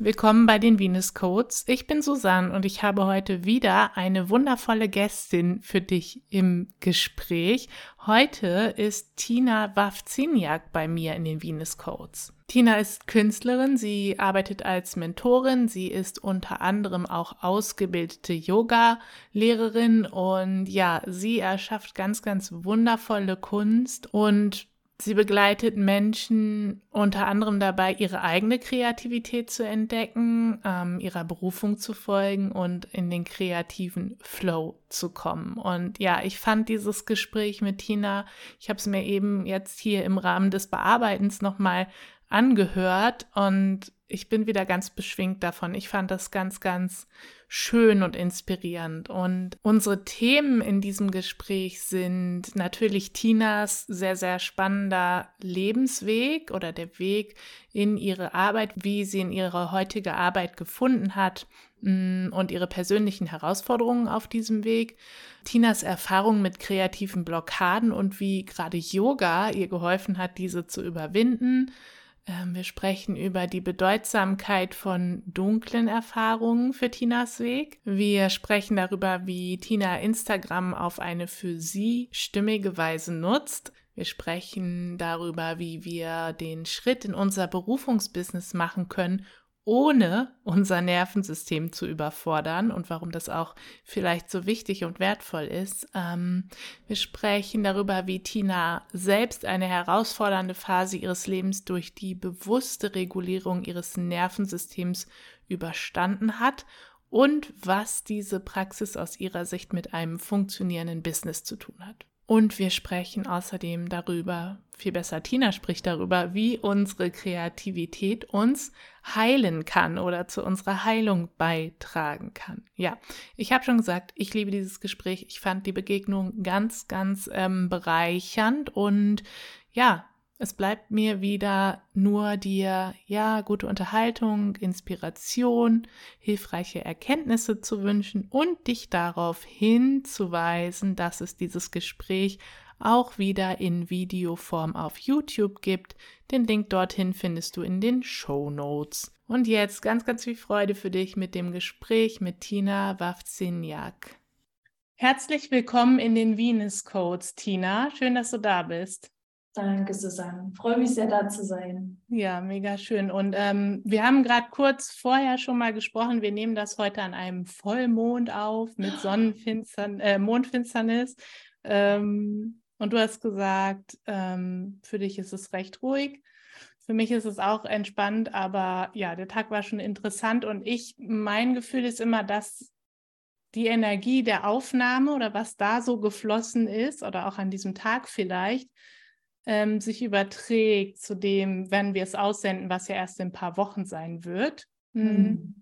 Willkommen bei den Venus Codes. Ich bin Susanne und ich habe heute wieder eine wundervolle Gästin für dich im Gespräch. Heute ist Tina Wafczyniak bei mir in den Venus Codes. Tina ist Künstlerin, sie arbeitet als Mentorin, sie ist unter anderem auch ausgebildete Yoga-Lehrerin und ja, sie erschafft ganz, ganz wundervolle Kunst und sie begleitet Menschen unter anderem dabei, ihre eigene Kreativität zu entdecken, ihrer Berufung zu folgen und in den kreativen Flow zu kommen. Und ja, ich fand dieses Gespräch mit Tina, ich habe es mir eben jetzt hier im Rahmen des Bearbeitens nochmal angehört und ich bin wieder ganz beschwingt davon. Ich fand das ganz, ganz schön und inspirierend. Und unsere Themen in diesem Gespräch sind natürlich Tinas sehr, sehr spannender Lebensweg oder der Weg in ihre Arbeit, wie sie in ihre heutige Arbeit gefunden hat und ihre persönlichen Herausforderungen auf diesem Weg. Tinas Erfahrung mit kreativen Blockaden und wie gerade Yoga ihr geholfen hat, diese zu überwinden. Wir sprechen über die Bedeutsamkeit von dunklen Erfahrungen für Tinas Weg. Wir sprechen darüber, wie Tina Instagram auf eine für sie stimmige Weise nutzt. Wir sprechen darüber, wie wir den Schritt in unser Berufungsbusiness machen können, ohne unser Nervensystem zu überfordern und warum das auch vielleicht so wichtig und wertvoll ist. Wir sprechen darüber, wie Tina selbst eine herausfordernde Phase ihres Lebens durch die bewusste Regulierung ihres Nervensystems überstanden hat und was diese Praxis aus ihrer Sicht mit einem funktionierenden Business zu tun hat. Und wir sprechen außerdem darüber, viel besser Tina spricht darüber, wie unsere Kreativität uns heilen kann oder zu unserer Heilung beitragen kann. Ja, ich habe schon gesagt, ich liebe dieses Gespräch. Ich fand die Begegnung ganz, ganz bereichernd und ja, es bleibt mir wieder nur dir, ja, gute Unterhaltung, Inspiration, hilfreiche Erkenntnisse zu wünschen und dich darauf hinzuweisen, dass es dieses Gespräch auch wieder in Videoform auf YouTube gibt. Den Link dorthin findest du in den Shownotes. Und jetzt ganz, ganz viel Freude für dich mit dem Gespräch mit Tina Wafczyniak. Herzlich willkommen in den Venus Codes, Tina. Schön, dass du da bist. Danke, Susanne. Freue mich sehr, da zu sein. Ja, mega schön. Und wir haben gerade kurz vorher schon mal gesprochen, wir nehmen das heute an einem Vollmond auf mit Mondfinsternis. Und du hast gesagt, für dich ist es recht ruhig. Für mich ist es auch entspannt, aber ja, der Tag war schon interessant. Und mein Gefühl ist immer, dass die Energie der Aufnahme oder was da so geflossen ist oder auch an diesem Tag vielleicht, sich überträgt zu dem, wenn wir es aussenden, was ja erst in ein paar Wochen sein wird. Mhm.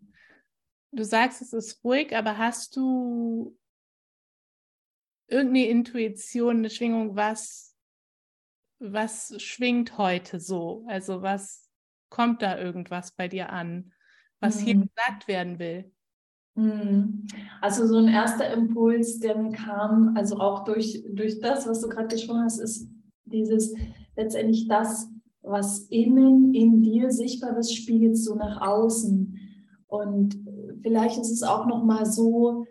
Du sagst, es ist ruhig, aber hast du irgendeine Intuition, eine Schwingung, was schwingt heute so? Also was kommt da irgendwas bei dir an, was hier gesagt werden will? Also so ein erster Impuls, der mir kam, also auch durch das, was du gerade geschwungen hast, ist dieses letztendlich das, was innen in dir sichtbar ist, spiegelt so nach außen. Und vielleicht ist es auch nochmal so,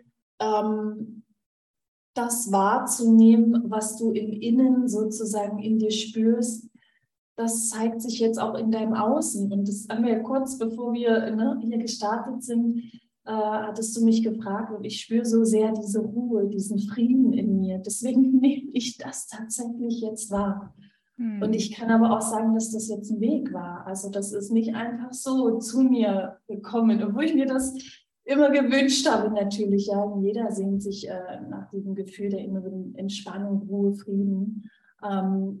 das wahrzunehmen, was du im Innen sozusagen in dir spürst, das zeigt sich jetzt auch in deinem Außen. Und das haben wir ja kurz, bevor wir hier gestartet sind, hattest du mich gefragt, und ich spüre so sehr diese Ruhe, diesen Frieden in mir. Deswegen nehme ich das tatsächlich jetzt wahr. Und ich kann aber auch sagen, dass das jetzt ein Weg war. Also das ist nicht einfach so zu mir gekommen, obwohl ich mir das immer gewünscht habe natürlich. Ja, jeder sehnt sich nach diesem Gefühl der inneren Entspannung, Ruhe, Frieden,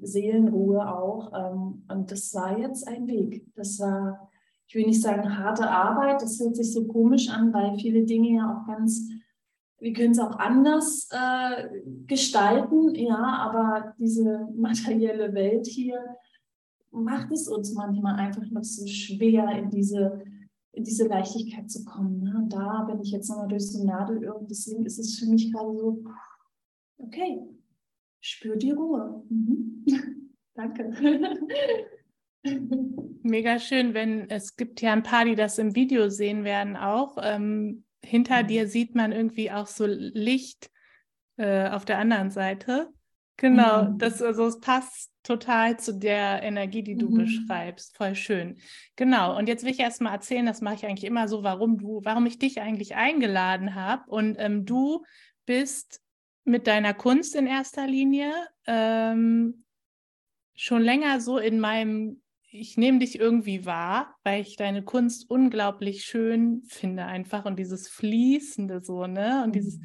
Seelenruhe auch. Und das war jetzt ein Weg. Das war, ich will nicht sagen harte Arbeit, das hört sich so komisch an, weil viele Dinge ja auch wir können es auch anders gestalten, ja, aber diese materielle Welt hier macht es uns manchmal einfach noch so schwer, in diese Leichtigkeit zu kommen. Ne? Und da bin ich jetzt nochmal durch so ein Nadelöhr und deswegen ist es für mich gerade so, okay, spür die Ruhe. Mhm. Danke. Mega schön, wenn es gibt ja ein paar, die das im Video sehen werden auch. Hinter dir sieht man irgendwie auch so Licht auf der anderen Seite. Genau, das, also es passt total zu der Energie, die du beschreibst. Voll schön. Genau, und jetzt will ich erstmal erzählen, das mache ich eigentlich immer so, warum ich dich eigentlich eingeladen habe. Und du bist mit deiner Kunst in erster Linie schon länger so in meinem, ich nehme dich irgendwie wahr, weil ich deine Kunst unglaublich schön finde einfach und dieses Fließende so, ne? Und dieses,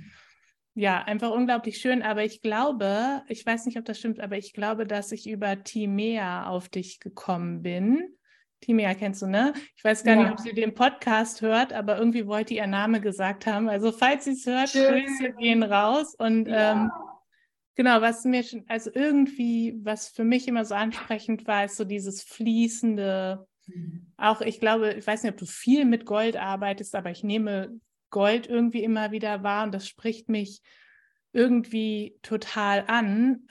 ja, einfach unglaublich schön, aber ich glaube, ich weiß nicht, ob das stimmt, aber ich glaube, dass ich über Timea auf dich gekommen bin. Timea kennst du, ne? Ich weiß gar nicht, ob sie den Podcast hört, aber irgendwie wollte ihr Name gesagt haben. Also falls sie es hört, Grüße gehen raus und genau, was mir schon, also irgendwie, was für mich immer so ansprechend war, ist so dieses fließende, auch ich glaube, ich weiß nicht, ob du viel mit Gold arbeitest, aber ich nehme Gold irgendwie immer wieder wahr und das spricht mich irgendwie total an,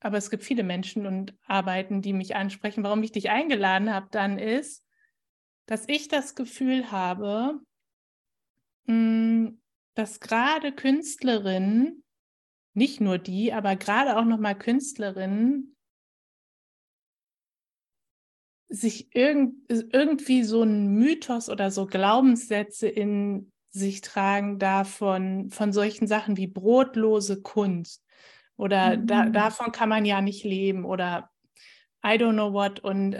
aber es gibt viele Menschen und Arbeiten, die mich ansprechen. Warum ich dich eingeladen habe dann ist, dass ich das Gefühl habe, dass gerade Künstlerinnen, nicht nur die, aber gerade auch nochmal Künstlerinnen sich irgendwie so einen Mythos oder so Glaubenssätze in sich tragen davon, von solchen Sachen wie brotlose Kunst oder davon kann man ja nicht leben oder I don't know what und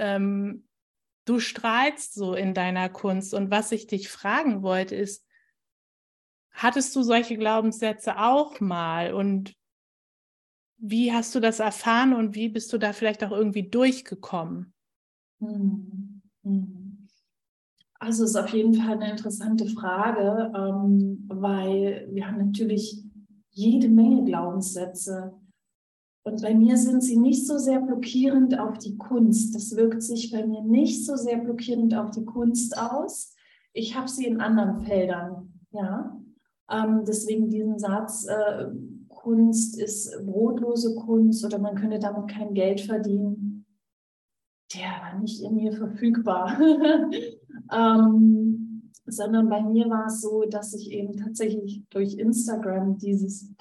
du strahlst so in deiner Kunst und was ich dich fragen wollte ist, hattest du solche Glaubenssätze auch mal und wie hast du das erfahren und wie bist du da vielleicht auch irgendwie durchgekommen? Also es ist auf jeden Fall eine interessante Frage, weil wir haben natürlich jede Menge Glaubenssätze und bei mir sind sie nicht so sehr blockierend auf die Kunst. Das wirkt sich bei mir nicht so sehr blockierend auf die Kunst aus. Ich habe sie in anderen Feldern, ja. Deswegen diesen Satz, Kunst ist brotlose Kunst oder man könnte damit kein Geld verdienen, der war nicht in mir verfügbar. Sondern bei mir war es so, dass ich eben tatsächlich durch Instagram dieses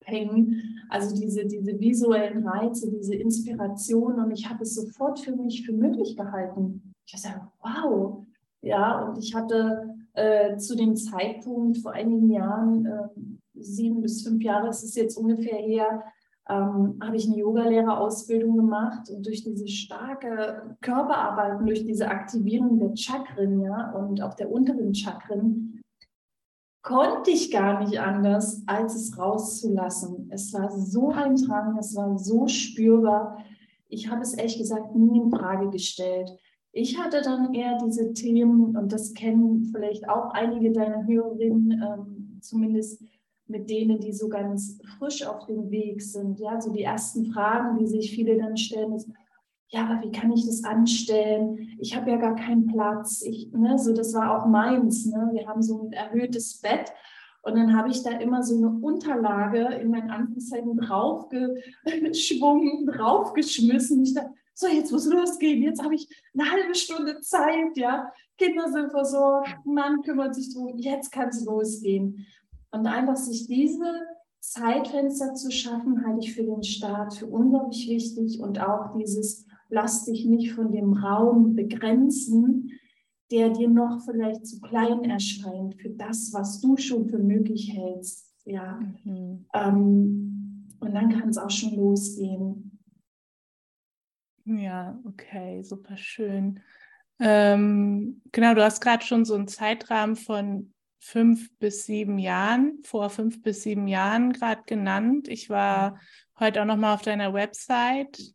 Peng, also diese visuellen Reize, diese Inspiration und ich habe es sofort für mich für möglich gehalten. Ich habe gesagt, wow, ja, und ich hatte zu dem Zeitpunkt vor einigen Jahren, 7 bis 5 Jahre ist es jetzt ungefähr her, habe ich eine Yogalehrerausbildung gemacht und durch diese starke Körperarbeit, durch diese Aktivierung der Chakren und auch der unteren Chakren, konnte ich gar nicht anders, als es rauszulassen. Es war so ein Drang, es war so spürbar. Ich habe es ehrlich gesagt nie in Frage gestellt. Ich hatte dann eher diese Themen, und das kennen vielleicht auch einige deiner Hörerinnen, zumindest mit denen, die so ganz frisch auf dem Weg sind. Ja, so die ersten Fragen, die sich viele dann stellen, ist, ja, aber wie kann ich das anstellen? Ich habe ja gar keinen Platz. So das war auch meins. Wir haben so ein erhöhtes Bett. Und dann habe ich da immer so eine Unterlage in meinen Anführungszeichen draufgeschwungen, draufgeschmissen. Ich dachte, so, jetzt muss losgehen, jetzt habe ich eine halbe Stunde Zeit, ja, Kinder sind versorgt, Mann kümmert sich drum, jetzt kann es losgehen. Und einfach sich diese Zeitfenster zu schaffen, halte ich für den Start für unglaublich wichtig und auch dieses, lass dich nicht von dem Raum begrenzen, der dir noch vielleicht zu klein erscheint für das, was du schon für möglich hältst, ja. Und dann kann es auch schon losgehen. Ja, okay, super schön. Genau, du hast gerade schon so einen Zeitrahmen von 5 bis 7 Jahren, vor 5 bis 7 Jahren gerade genannt. Ich war heute auch nochmal auf deiner Website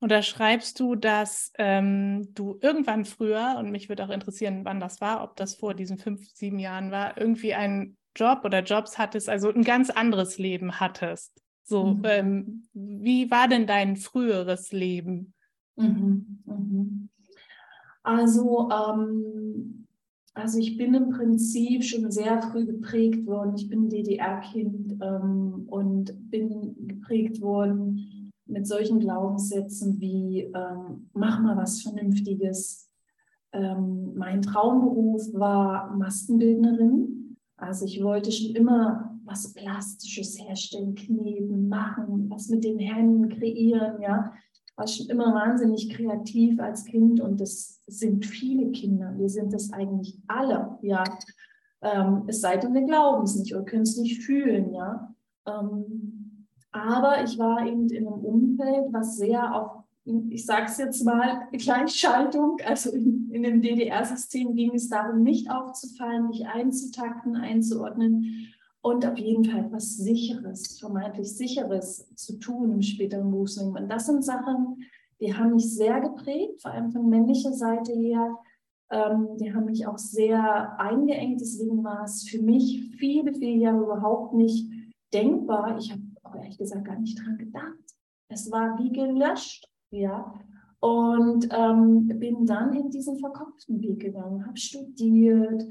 und da schreibst du, dass du irgendwann früher, und mich würde auch interessieren, wann das war, ob das vor diesen 5, 7 Jahren war, irgendwie einen Job oder Jobs hattest, also ein ganz anderes Leben hattest. So, wie war denn dein früheres Leben? Also ich bin im Prinzip schon sehr früh geprägt worden. Ich bin DDR-Kind und bin geprägt worden mit solchen Glaubenssätzen wie mach mal was Vernünftiges. Mein Traumberuf war Maskenbildnerin. Also ich wollte schon immer was Plastisches herstellen, kneten, machen, was mit den Händen kreieren. Ja, war schon immer wahnsinnig kreativ als Kind und das sind viele Kinder. Wir sind das eigentlich alle. Ja, es sei denn, wir glauben es nicht oder können es nicht fühlen. Ja. Aber ich war eben in einem Umfeld, was sehr auf, ich sage es jetzt mal, Gleichschaltung, also in dem DDR-System ging es darum, nicht aufzufallen, nicht einzutakten, einzuordnen und auf jeden Fall was Sicheres, vermeintlich Sicheres zu tun im späteren Berufsleben. Und das sind Sachen, die haben mich sehr geprägt, vor allem von männlicher Seite her. Die haben mich auch sehr eingeengt, deswegen war es für mich viele, viele Jahre überhaupt nicht denkbar. Ich habe ehrlich gesagt gar nicht dran gedacht. Es war wie gelöscht, ja. Und bin dann in diesen verkopften Weg gegangen, habe studiert,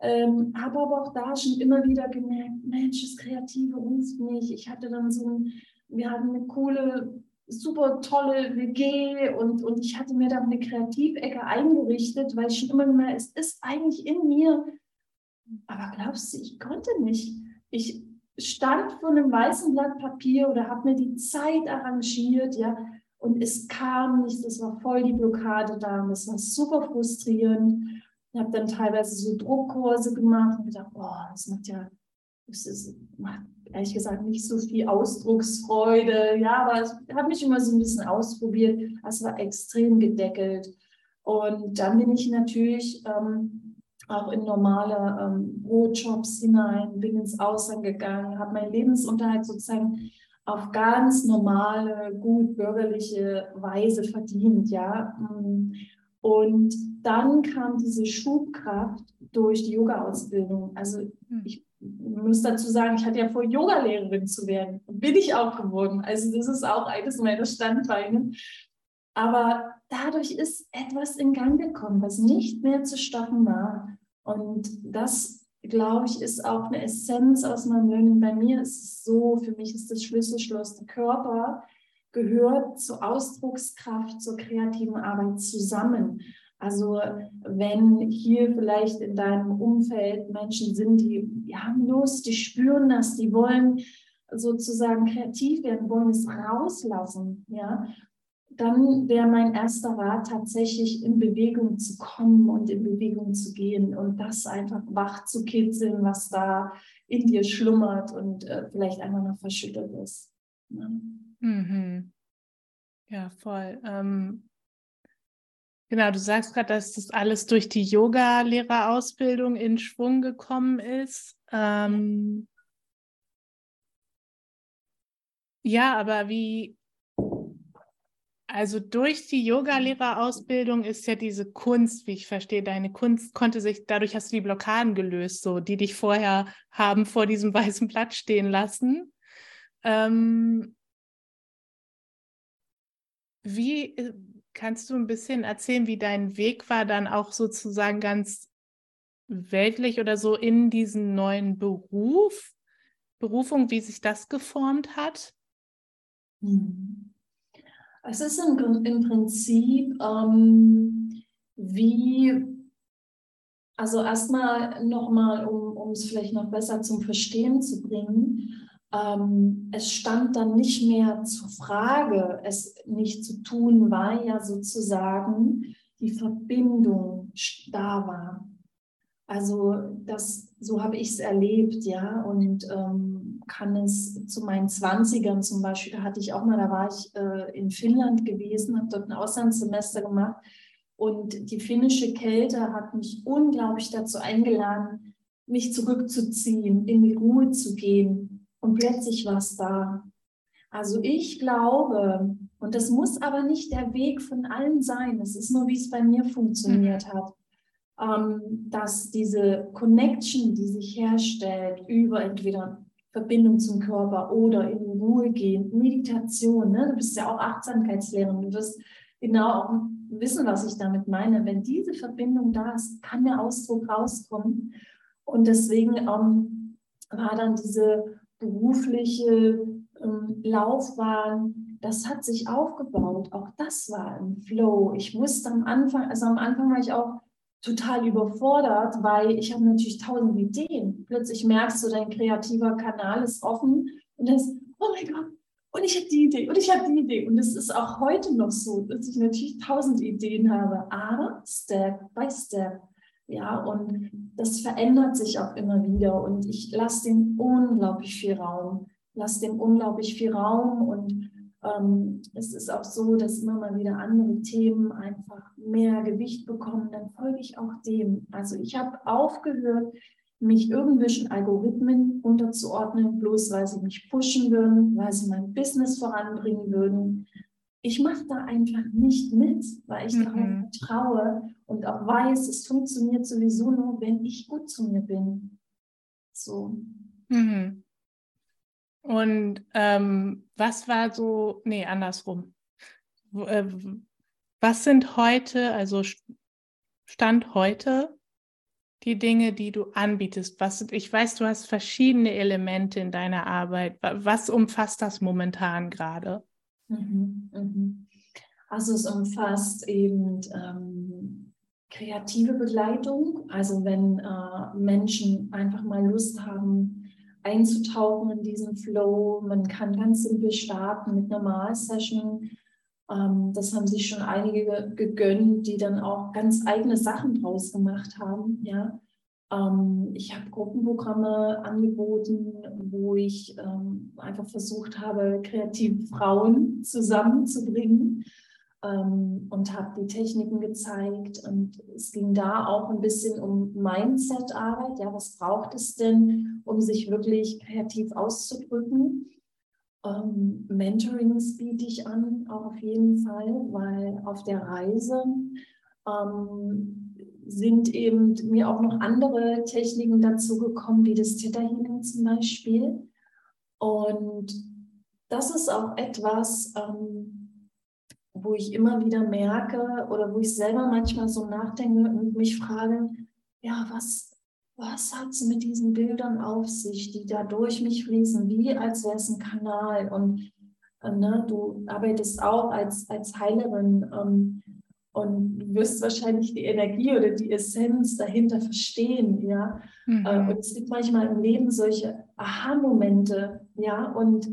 habe aber auch da schon immer wieder gemerkt, Mensch, das Kreative ruft mich. Ich hatte dann wir hatten eine coole, super tolle WG und ich hatte mir dann eine Kreativecke eingerichtet, weil ich schon immer mehr, es ist eigentlich in mir. Aber glaubst du, ich konnte nicht. Ich stand vor einem weißen Blatt Papier oder habe mir die Zeit arrangiert, ja, und es kam nichts, das war voll die Blockade da und das war super frustrierend. Ich habe dann teilweise so Druckkurse gemacht und gedacht, boah, das macht ja, macht ehrlich gesagt nicht so viel Ausdrucksfreude, ja, aber ich habe mich immer so ein bisschen ausprobiert, es war extrem gedeckelt und dann bin ich natürlich auch in normale Brotjobs hinein, bin ins Ausland gegangen, habe meinen Lebensunterhalt sozusagen auf ganz normale, gut bürgerliche Weise verdient, ja. Und dann kam diese Schubkraft durch die Yoga-Ausbildung. Also ich muss dazu sagen, ich hatte ja vor, Yogalehrerin zu werden. Bin ich auch geworden. Also das ist auch eines meiner Standbeine. Aber dadurch ist etwas in Gang gekommen, was nicht mehr zu stoppen war. Und das, glaube ich, ist auch eine Essenz aus meinem Learning. Bei mir ist es so, für mich ist das Schlüsselschloss, der Körper gehört zur Ausdruckskraft, zur kreativen Arbeit zusammen. Also wenn hier vielleicht in deinem Umfeld Menschen sind, die haben Lust, die spüren das, die wollen sozusagen kreativ werden, wollen es rauslassen, ja, dann wäre mein erster Rat tatsächlich, in Bewegung zu kommen und in Bewegung zu gehen und das einfach wach zu kitzeln, was da in dir schlummert und vielleicht einfach noch verschüttet ist. Ja, mhm. Ja, voll. Genau, du sagst gerade, dass das alles durch die Yoga-Lehrerausbildung in Schwung gekommen ist. Ja, aber wie... Also durch die Yoga-Lehrerausbildung ist ja diese Kunst, wie ich verstehe, deine Kunst konnte sich, dadurch hast du die Blockaden gelöst, so, die dich vorher haben vor diesem weißen Blatt stehen lassen. Wie kannst du ein bisschen erzählen, wie dein Weg war, dann auch sozusagen ganz weltlich oder so in diesen neuen Berufung, wie sich das geformt hat? Mhm. Es ist im Prinzip also erstmal nochmal, um es vielleicht noch besser zum Verstehen zu bringen, es stand dann nicht mehr zur Frage, es nicht zu tun, weil ja sozusagen die Verbindung da war. Also das, so habe ich es erlebt, ja, und kann es zu meinen 20ern zum Beispiel, da hatte ich auch mal, da war ich in Finnland gewesen, habe dort ein Auslandssemester gemacht und die finnische Kälte hat mich unglaublich dazu eingeladen, mich zurückzuziehen, in die Ruhe zu gehen und plötzlich war es da. Also ich glaube, und das muss aber nicht der Weg von allen sein, das ist nur, wie es bei mir funktioniert hat. Dass diese Connection, die sich herstellt über entweder Verbindung zum Körper oder in Ruhe gehen, Meditation, ne? Du bist ja auch Achtsamkeitslehrerin, du wirst genau auch wissen, was ich damit meine. Wenn diese Verbindung da ist, kann der Ausdruck rauskommen. Und deswegen war dann diese berufliche Laufbahn, das hat sich aufgebaut. Auch das war im Flow. Ich musste am Anfang war ich auch total überfordert, weil ich habe natürlich 1000 Ideen. Plötzlich merkst du, dein kreativer Kanal ist offen und denkst, oh mein Gott, und ich habe die Idee, und ich habe die Idee. Und es ist auch heute noch so, dass ich natürlich 1000 Ideen habe, aber Step by Step. Ja, und das verändert sich auch immer wieder. Und ich lasse dem unglaublich viel Raum. Und es ist auch so, dass immer mal wieder andere Themen einfach mehr Gewicht bekommen. Dann folge ich auch dem. Also ich habe aufgehört, mich irgendwelchen Algorithmen unterzuordnen, bloß weil sie mich pushen würden, weil sie mein Business voranbringen würden. Ich mache da einfach nicht mit, weil ich darauf vertraue und auch weiß, es funktioniert sowieso nur, wenn ich gut zu mir bin. So. Mhm. Und was war so, nee, andersrum. Was sind heute, also Stand heute, die Dinge, die du anbietest? Was, ich weiß, du hast verschiedene Elemente in deiner Arbeit. Was umfasst das momentan gerade? Also es umfasst eben kreative Begleitung. Also wenn Menschen einfach mal Lust haben, einzutauchen in diesen Flow. Man kann ganz simpel starten mit einer Malsession. Das haben sich schon einige gegönnt, die dann auch ganz eigene Sachen draus gemacht haben. Ja? Ich habe Gruppenprogramme angeboten, wo ich einfach versucht habe, kreative Frauen zusammenzubringen und habe die Techniken gezeigt. Und es ging da auch ein bisschen um Mindset-Arbeit. Ja, was braucht es denn, um sich wirklich kreativ auszudrücken? Mentorings biete ich an, auch auf jeden Fall, weil auf der Reise sind eben mir auch noch andere Techniken dazu gekommen, wie das Theta Healing zum Beispiel. Und das ist auch etwas, wo ich immer wieder merke oder wo ich selber manchmal so nachdenke und mich frage, ja, was hat es mit diesen Bildern auf sich, die da durch mich fließen, wie als wäre es ein Kanal. Und ne, du arbeitest auch als Heilerin und du wirst wahrscheinlich die Energie oder die Essenz dahinter verstehen. Ja? Und es gibt manchmal im Leben solche Aha-Momente. Ja? Und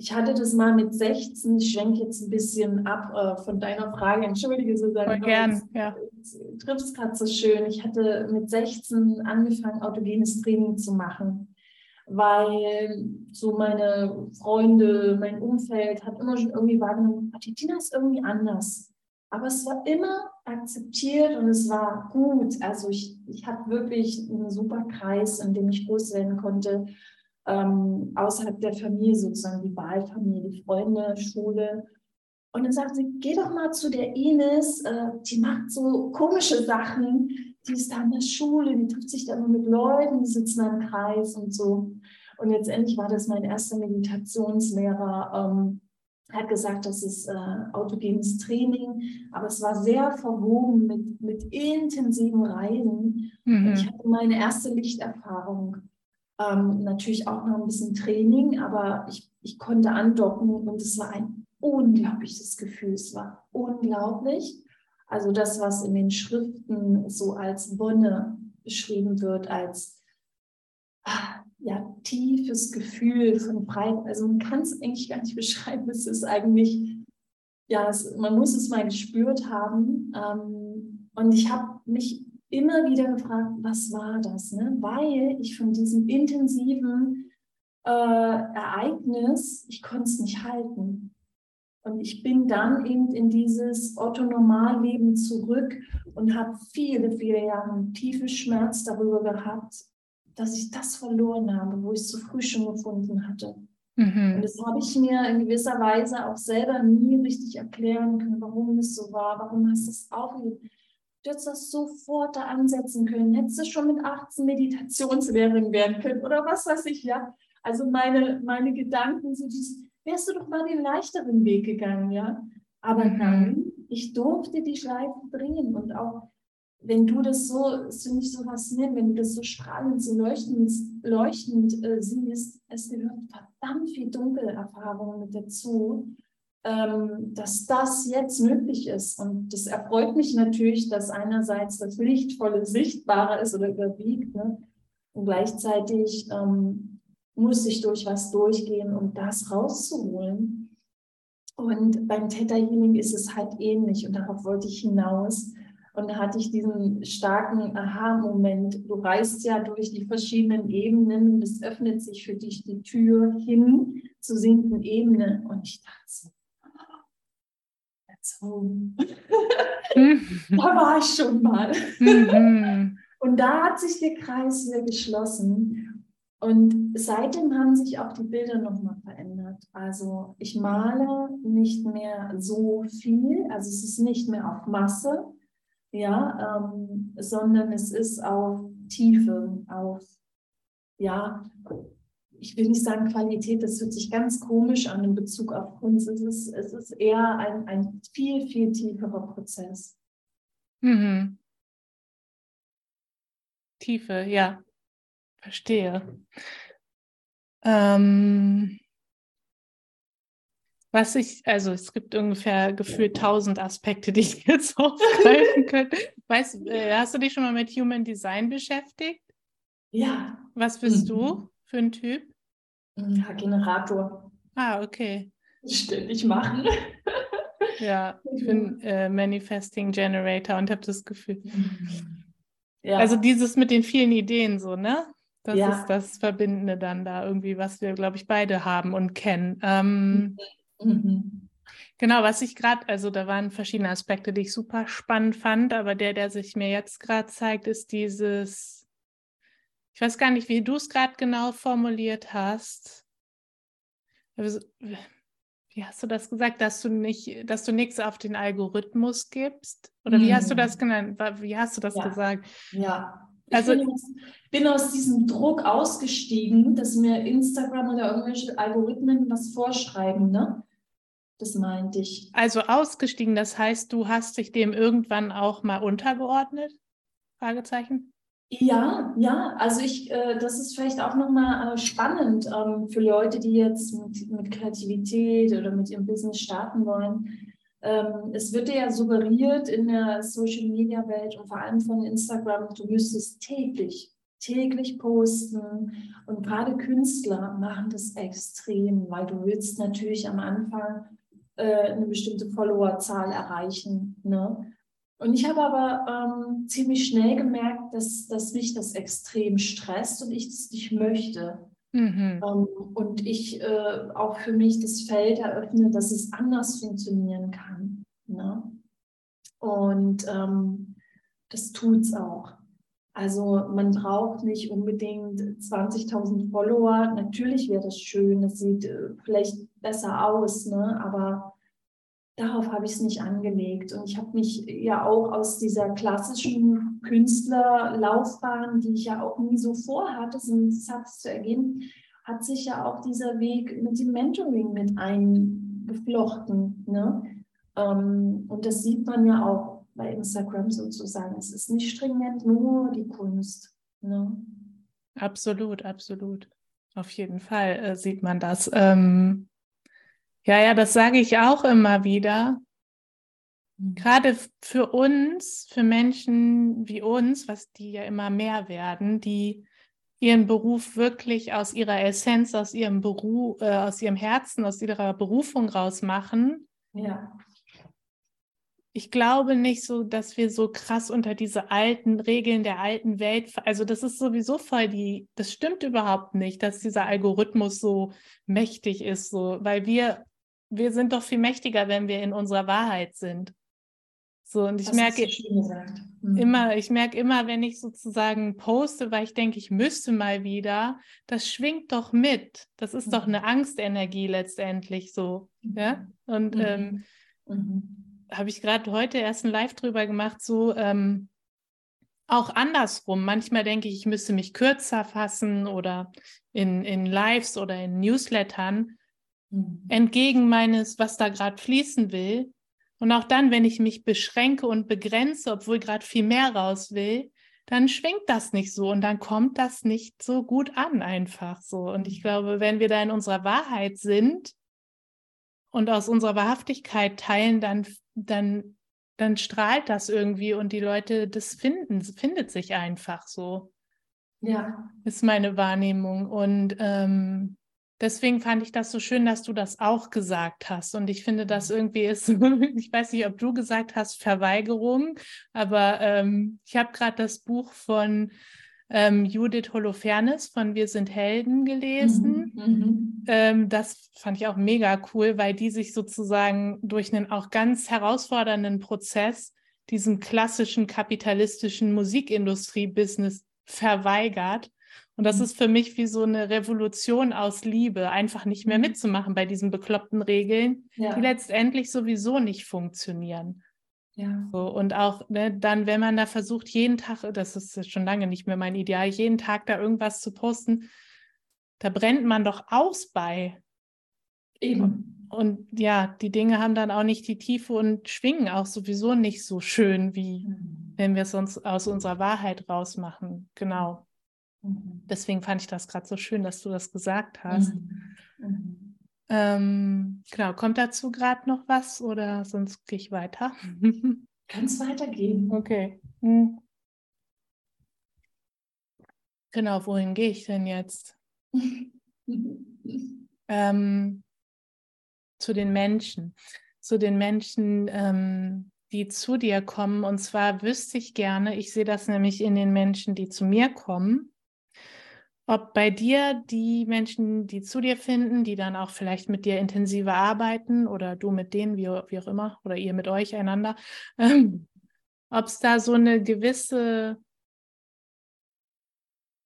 ich hatte das mal mit 16, ich schwenke jetzt ein bisschen ab von deiner Frage, entschuldige Susanne, du triffst gerade so schön. Ich hatte mit 16 angefangen, autogenes Training zu machen, weil so meine Freunde, mein Umfeld hat immer schon irgendwie wahrgenommen, die Tina ist irgendwie anders. Aber es war immer akzeptiert und es war gut. Also ich hatte wirklich einen super Kreis, in dem ich groß werden konnte. Außerhalb der Familie sozusagen, die Wahlfamilie, die Freunde, Schule. Und dann sagt sie, geh doch mal zu der Ines, die macht so komische Sachen, die ist da in der Schule, die trifft sich da immer mit Leuten, die sitzen da im Kreis und so. Und letztendlich war das mein erster Meditationslehrer, hat gesagt, das ist autogenes Training, aber es war sehr verwoben mit intensiven Reisen. Und ich hatte meine erste Lichterfahrung. Natürlich auch noch ein bisschen Training, aber ich konnte andocken und es war ein unglaubliches Gefühl. Es war unglaublich. Also das, was in den Schriften so als Wonne beschrieben wird, als tiefes Gefühl von Freiheit. Also man kann es eigentlich gar nicht beschreiben. Es ist eigentlich, man muss es mal gespürt haben. Und ich habe mich immer wieder gefragt, was war das? Ne? Weil ich von diesem intensiven Ereignis, ich konnte es nicht halten. Und ich bin dann eben in dieses Otto-Normal-Leben zurück und habe viele, viele Jahre einen tiefen Schmerz darüber gehabt, dass ich das verloren habe, wo ich es zu früh schon gefunden hatte. Und das habe ich mir in gewisser Weise auch selber nie richtig erklären können, warum es so war, warum hast du es aufgegeben. Du hättest das sofort da ansetzen können. Hättest du schon mit 18 Meditationslehrerin werden können oder was weiß ich, ja. Also meine Gedanken, so dieses, wärst du doch mal den leichteren Weg gegangen, ja. Aber nein, ich durfte die Schleife drehen. Und auch, wenn du das so, das finde ich so faszinierend, wenn du das so strahlend, so leuchtend siehst, es gehört verdammt viel Dunkelerfahrung mit dazu. dass das jetzt möglich ist. Und das erfreut mich natürlich, dass einerseits das Lichtvolle Sichtbare ist oder überwiegt, ne? Und gleichzeitig muss ich durch was durchgehen, um das rauszuholen. Und beim Theta Healing ist es halt ähnlich und darauf wollte ich hinaus. Und da hatte ich diesen starken Aha-Moment. Du reist ja durch die verschiedenen Ebenen und es öffnet sich für dich die Tür hin zur siebten Ebene. Und ich dachte so, that's home. Da war ich schon mal. Und da hat sich der Kreis wieder geschlossen. Und seitdem haben sich auch die Bilder nochmal verändert. Also ich male nicht mehr so viel. Also es ist nicht mehr auf Masse, ja, sondern es ist auf Tiefe, auf, ja, ich will nicht sagen Qualität, das hört sich ganz komisch an in Bezug auf Kunst. Es ist eher ein viel, viel tieferer Prozess. Mhm. Tiefe, ja, verstehe. Es gibt ungefähr gefühlt 1000 Aspekte, die ich jetzt aufgreifen könnte. Hast du dich schon mal mit Human Design beschäftigt? Ja. Was bist du für ein Typ? Ja, Generator. Ah, okay. Ständig machen. Ja, ich bin Manifesting Generator und habe das Gefühl. Ja. Also dieses mit den vielen Ideen so, ne? Das ist das Verbindende dann da irgendwie, was wir, glaube ich, beide haben und kennen. Genau, was ich gerade, also da waren verschiedene Aspekte, die ich super spannend fand, aber der sich mir jetzt gerade zeigt, ist dieses, ich weiß gar nicht, wie du es gerade genau formuliert hast. Also, wie hast du das gesagt, dass du nichts auf den Algorithmus gibst? Oder wie hast du das genannt? Wie hast du das gesagt? Ja. Also ich bin aus diesem Druck ausgestiegen, dass mir Instagram oder irgendwelche Algorithmen was vorschreiben, ne? Das meinte ich. Also ausgestiegen, das heißt, du hast dich dem irgendwann auch mal untergeordnet? Fragezeichen? Ja, also das ist vielleicht auch nochmal spannend für Leute, die jetzt mit Kreativität oder mit ihrem Business starten wollen. Es wird dir ja suggeriert in der Social-Media-Welt und vor allem von Instagram, du müsstest täglich posten. Und gerade Künstler machen das extrem, weil du willst natürlich am Anfang eine bestimmte Followerzahl erreichen, ne? Und ich habe aber ziemlich schnell gemerkt, dass mich das extrem stresst und ich das nicht möchte. Und ich auch für mich das Feld eröffne, dass es anders funktionieren kann, ne? Und das tut es auch. Also man braucht nicht unbedingt 20.000 Follower. Natürlich wäre das schön, das sieht vielleicht besser aus, ne? Aber darauf habe ich es nicht angelegt. Und ich habe mich ja auch aus dieser klassischen Künstlerlaufbahn, die ich ja auch nie so vorhatte, hat sich ja auch dieser Weg mit dem Mentoring mit eingeflochten, ne? Und das sieht man ja auch bei Instagram sozusagen. Es ist nicht stringent nur die Kunst, ne? Absolut, absolut. Auf jeden Fall sieht man das. Ja, das sage ich auch immer wieder. Gerade für uns, für Menschen wie uns, was die ja immer mehr werden, die ihren Beruf wirklich aus ihrer Essenz, aus ihrem Herzen, aus ihrer Berufung rausmachen. Ja. Ich glaube nicht so, dass wir so krass unter diese alten Regeln der alten Welt, also das ist sowieso das stimmt überhaupt nicht, dass dieser Algorithmus so mächtig ist, so, weil wir sind doch viel mächtiger, wenn wir in unserer Wahrheit sind. So, und ich merke immer, wenn ich sozusagen poste, weil ich denke, ich müsste mal wieder, das schwingt doch mit. Das ist doch eine Angstenergie letztendlich so. Ja? Und habe ich gerade heute erst ein Live drüber gemacht, so auch andersrum. Manchmal denke ich müsste mich kürzer fassen oder in Lives oder in Newslettern entgegen meines, was da gerade fließen will. Und auch dann, wenn ich mich beschränke und begrenze, obwohl gerade viel mehr raus will, dann schwingt das nicht so und dann kommt das nicht so gut an einfach so. Und ich glaube, wenn wir da in unserer Wahrheit sind und aus unserer Wahrhaftigkeit teilen, dann strahlt das irgendwie und die Leute, findet sich einfach so. Ja. Ist meine Wahrnehmung. Und deswegen fand ich das so schön, dass du das auch gesagt hast. Und ich finde, das irgendwie ist, ich weiß nicht, ob du gesagt hast, Verweigerung, aber ich habe gerade das Buch von Judith Holofernes von Wir sind Helden gelesen. Mhm. Das fand ich auch mega cool, weil die sich sozusagen durch einen auch ganz herausfordernden Prozess diesem klassischen kapitalistischen Musikindustrie-Business verweigert. Und das ist für mich wie so eine Revolution aus Liebe, einfach nicht mehr mitzumachen bei diesen bekloppten Regeln, die letztendlich sowieso nicht funktionieren. Ja. So, und auch dann, wenn man da versucht, jeden Tag, das ist schon lange nicht mehr mein Ideal, jeden Tag da irgendwas zu posten, da brennt man doch aus bei. Eben. Und ja, die Dinge haben dann auch nicht die Tiefe und schwingen auch sowieso nicht so schön, wie wenn wir es sonst aus unserer Wahrheit rausmachen. Genau. Deswegen fand ich das gerade so schön, dass du das gesagt hast. Mhm. Genau, kommt dazu gerade noch was oder sonst gehe ich weiter? Kannst weitergehen. Okay. Mhm. Genau, wohin gehe ich denn jetzt? Zu den Menschen, die zu dir kommen. Und zwar wüsste ich gerne, ich sehe das nämlich in den Menschen, die zu mir kommen, ob bei dir die Menschen, die zu dir finden, die dann auch vielleicht mit dir intensiver arbeiten oder du mit denen, wie auch immer, oder ihr mit euch einander, ob es da so eine gewisse,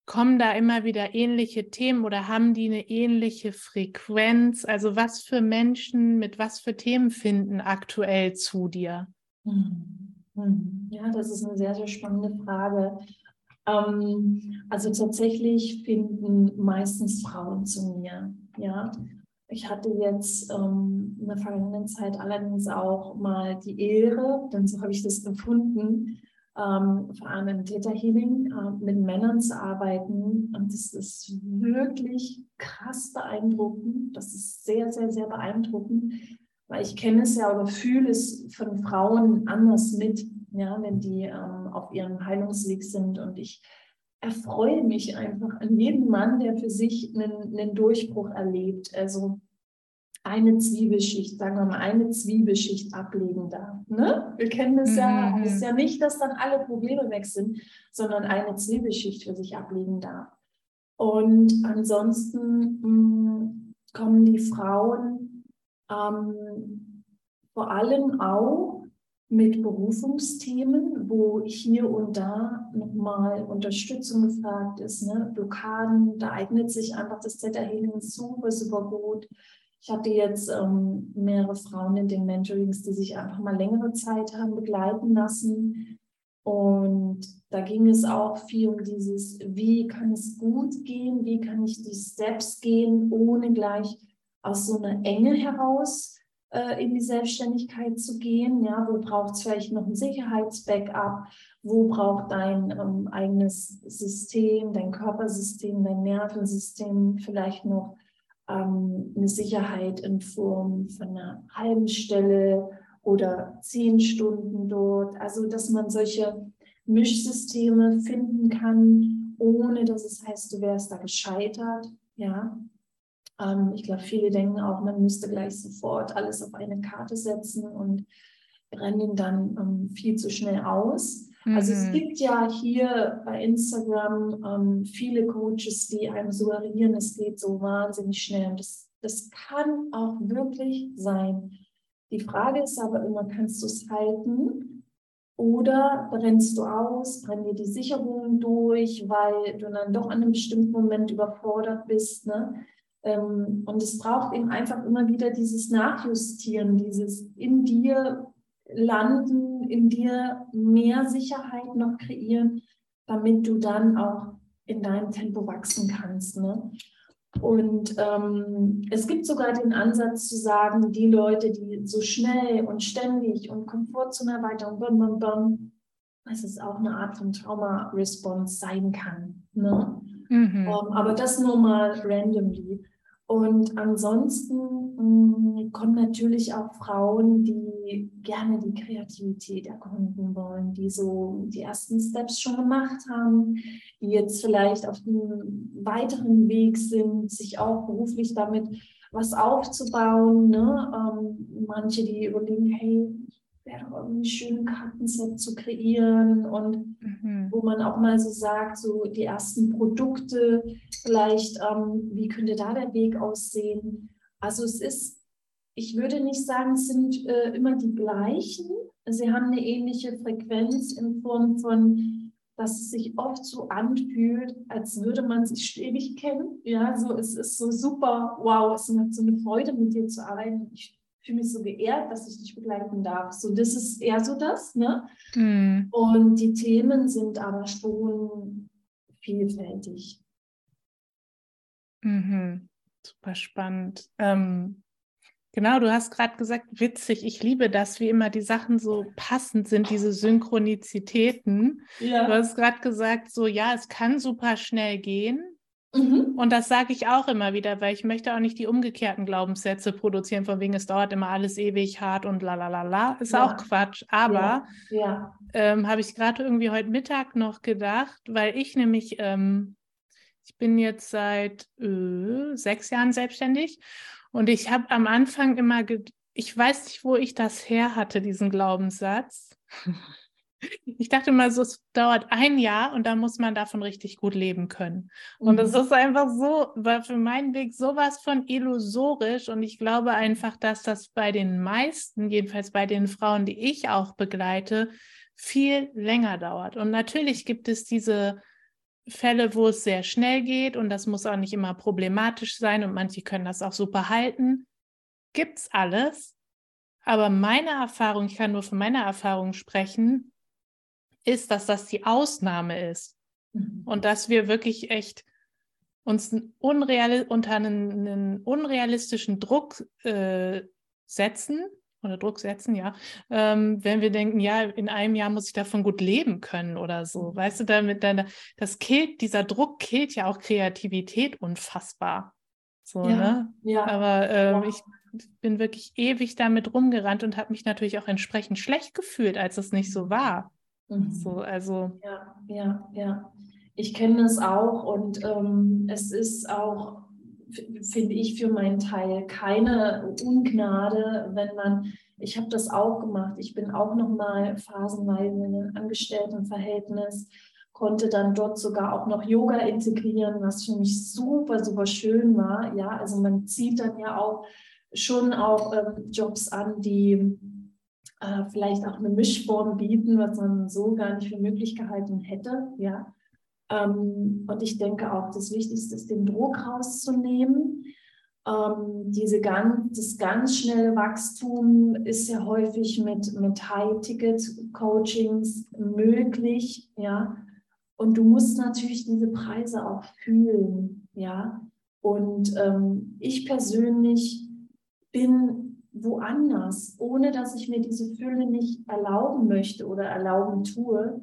kommen da immer wieder ähnliche Themen oder haben die eine ähnliche Frequenz? Also was für Menschen mit was für Themen finden aktuell zu dir? Ja, das ist eine sehr, sehr spannende Frage. Also tatsächlich finden meistens Frauen zu mir. Ja, ich hatte jetzt in der vergangenen Zeit allerdings auch mal die Ehre, denn so habe ich das empfunden, vor allem im Theta Healing mit Männern zu arbeiten. Und das ist wirklich krass beeindruckend. Das ist sehr, sehr, sehr beeindruckend, weil ich kenne es ja oder fühle es von Frauen anders mit. Ja, wenn die auf ihrem Heilungsweg sind. Und ich erfreue mich einfach an jedem Mann, der für sich einen Durchbruch erlebt, also eine Zwiebelschicht ablegen darf. Ne? Wir kennen das ja, es ist ja nicht, dass dann alle Probleme weg sind, sondern eine Zwiebelschicht für sich ablegen darf. Und ansonsten kommen die Frauen vor allem auch mit Berufungsthemen, wo hier und da nochmal Unterstützung gefragt ist, ne? Blockaden, da eignet sich einfach das Theta Healing super gut. Ich hatte jetzt mehrere Frauen in den Mentorings, die sich einfach mal längere Zeit haben begleiten lassen. Und da ging es auch viel um dieses, wie kann es gut gehen, wie kann ich die Steps gehen, ohne gleich aus so einer Enge heraus in die Selbstständigkeit zu gehen, ja, wo braucht es vielleicht noch ein Sicherheitsbackup, wo braucht dein eigenes System, dein Körpersystem, dein Nervensystem vielleicht noch eine Sicherheit in Form von einer halben Stelle oder 10 Stunden dort, also dass man solche Mischsysteme finden kann, ohne dass es heißt, du wärst da gescheitert, ja. Ich glaube, viele denken auch, man müsste gleich sofort alles auf eine Karte setzen und rennen dann viel zu schnell aus. Mhm. Also es gibt ja hier bei Instagram viele Coaches, die einem suggerieren, es geht so wahnsinnig schnell. Und das kann auch wirklich sein. Die Frage ist aber immer, kannst du es halten oder brennst du aus, brennt dir die Sicherung durch, weil du dann doch an einem bestimmten Moment überfordert bist, ne? Und es braucht eben einfach immer wieder dieses Nachjustieren, dieses in dir landen, in dir mehr Sicherheit noch kreieren, damit du dann auch in deinem Tempo wachsen kannst. Ne? Und es gibt sogar den Ansatz zu sagen, die Leute, die so schnell und ständig und Komfortzone weiter und dass es auch eine Art von Trauma-Response sein kann. Ne? Mhm. Aber das nur mal randomly. Und ansonsten kommen natürlich auch Frauen, die gerne die Kreativität erkunden wollen, die so die ersten Steps schon gemacht haben, die jetzt vielleicht auf einem weiteren Weg sind, sich auch beruflich damit was aufzubauen. Ne? Manche, die überlegen, hey, wäre doch irgendwie schön, ein Kartenset zu kreieren und wo man auch mal so sagt, so die ersten Produkte vielleicht, wie könnte da der Weg aussehen? Also es ist, ich würde nicht sagen, es sind immer die gleichen. Sie haben eine ähnliche Frequenz in Form von, dass es sich oft so anfühlt, als würde man sich ständig kennen. Ja, so es ist so super, wow, es macht so eine Freude, mit dir zu arbeiten. Ich fühle mich so geehrt, dass ich dich begleiten darf. So, das ist eher so das, ne? Mm. Und die Themen sind aber schon vielfältig. Mhm. Super spannend. Genau, du hast gerade gesagt, witzig, ich liebe das, wie immer die Sachen so passend sind, diese Synchronizitäten. Ja. Du hast gerade gesagt, so ja, es kann super schnell gehen. Mhm. Und das sage ich auch immer wieder, weil ich möchte auch nicht die umgekehrten Glaubenssätze produzieren, von wegen es dauert immer alles ewig hart und lalalala, ist ja auch Quatsch, aber ja. Habe ich gerade irgendwie heute Mittag noch gedacht, weil ich nämlich, ich bin jetzt seit 6 Jahren selbstständig und ich habe am Anfang immer, ich weiß nicht, wo ich das her hatte, diesen Glaubenssatz. Ich dachte mal, so, es dauert 1 Jahr und dann muss man davon richtig gut leben können. Und das ist einfach so, war für meinen Weg sowas von illusorisch. Und ich glaube einfach, dass das bei den meisten, jedenfalls bei den Frauen, die ich auch begleite, viel länger dauert. Und natürlich gibt es diese Fälle, wo es sehr schnell geht und das muss auch nicht immer problematisch sein und manche können das auch super halten. Gibt's alles. Aber meine Erfahrung, ich kann nur von meiner Erfahrung sprechen, ist, dass das die Ausnahme ist und dass wir wirklich echt uns unter einen unrealistischen Druck setzen, ja, wenn wir denken, ja, in einem Jahr muss ich davon gut leben können oder so, weißt du, damit dieser Druck killt ja auch Kreativität unfassbar, so, ja, ne? Ja. Aber ich bin wirklich ewig damit rumgerannt und habe mich natürlich auch entsprechend schlecht gefühlt, als es nicht so war. So, also. Ja. Ich kenne das auch und es ist auch, finde ich für meinen Teil, keine Ungnade, wenn man, ich habe das auch gemacht, ich bin auch nochmal phasenweise in einem Angestelltenverhältnis, konnte dann dort sogar auch noch Yoga integrieren, was für mich super, super schön war. Ja, also man zieht dann ja auch schon auch Jobs an, die vielleicht auch eine Mischform bieten, was man so gar nicht für möglich gehalten hätte. Ja. Und ich denke auch, das Wichtigste ist, den Druck rauszunehmen. Das ganz schnelle Wachstum ist ja häufig mit High-Ticket-Coachings möglich. Ja. Und du musst natürlich diese Preise auch fühlen. Ja. Und ich persönlich bin woanders, ohne dass ich mir diese Fülle nicht erlauben möchte oder erlauben tue,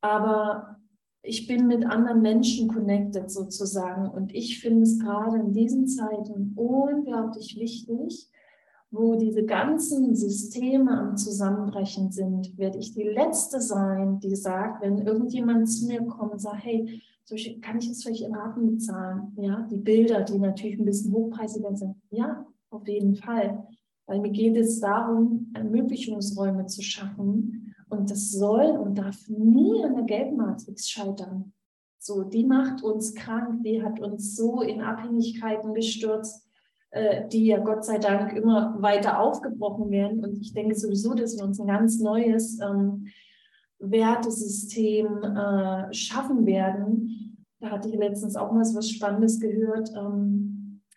aber ich bin mit anderen Menschen connected sozusagen und ich finde es gerade in diesen Zeiten unglaublich wichtig, wo diese ganzen Systeme am Zusammenbrechen sind, werde ich die Letzte sein, die sagt, wenn irgendjemand zu mir kommt und sagt, hey, kann ich das vielleicht in Raten bezahlen? Ja, die Bilder, die natürlich ein bisschen hochpreisiger sind, ja, auf jeden Fall. Weil mir geht es darum, Ermöglichungsräume zu schaffen. Und das soll und darf nie an der Geldmatrix scheitern. So, die macht uns krank, die hat uns so in Abhängigkeiten gestürzt, die ja Gott sei Dank immer weiter aufgebrochen werden. Und ich denke sowieso, dass wir uns ein ganz neues Wertesystem schaffen werden. Da hatte ich letztens auch mal so was Spannendes gehört.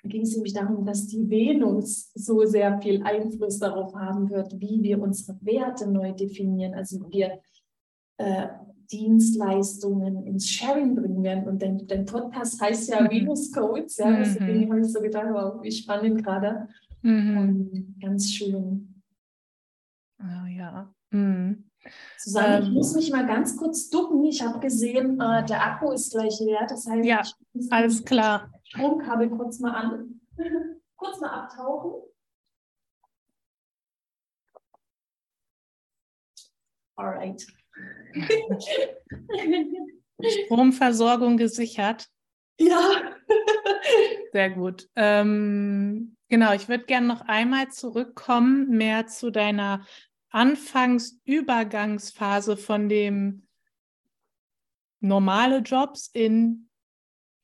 Ging es nämlich darum, dass die Venus so sehr viel Einfluss darauf haben wird, wie wir unsere Werte neu definieren, also wie wir Dienstleistungen ins Sharing bringen werden. Und dein Podcast heißt ja Venus Codes, ja, deswegen habe ich so gedacht, wow, wie spannend gerade. Ganz schön. Oh, ja. Mhm. Susanne, ich muss mich mal ganz kurz ducken. Ich habe gesehen, der Akku ist gleich leer. Das heißt, ja, alles klar. Stromkabel kurz mal an. Kurz mal abtauchen. Alright. Stromversorgung gesichert. Ja. Sehr gut. Genau, ich würde gerne noch einmal zurückkommen, mehr zu deiner Anfangsübergangsphase von dem normale Jobs in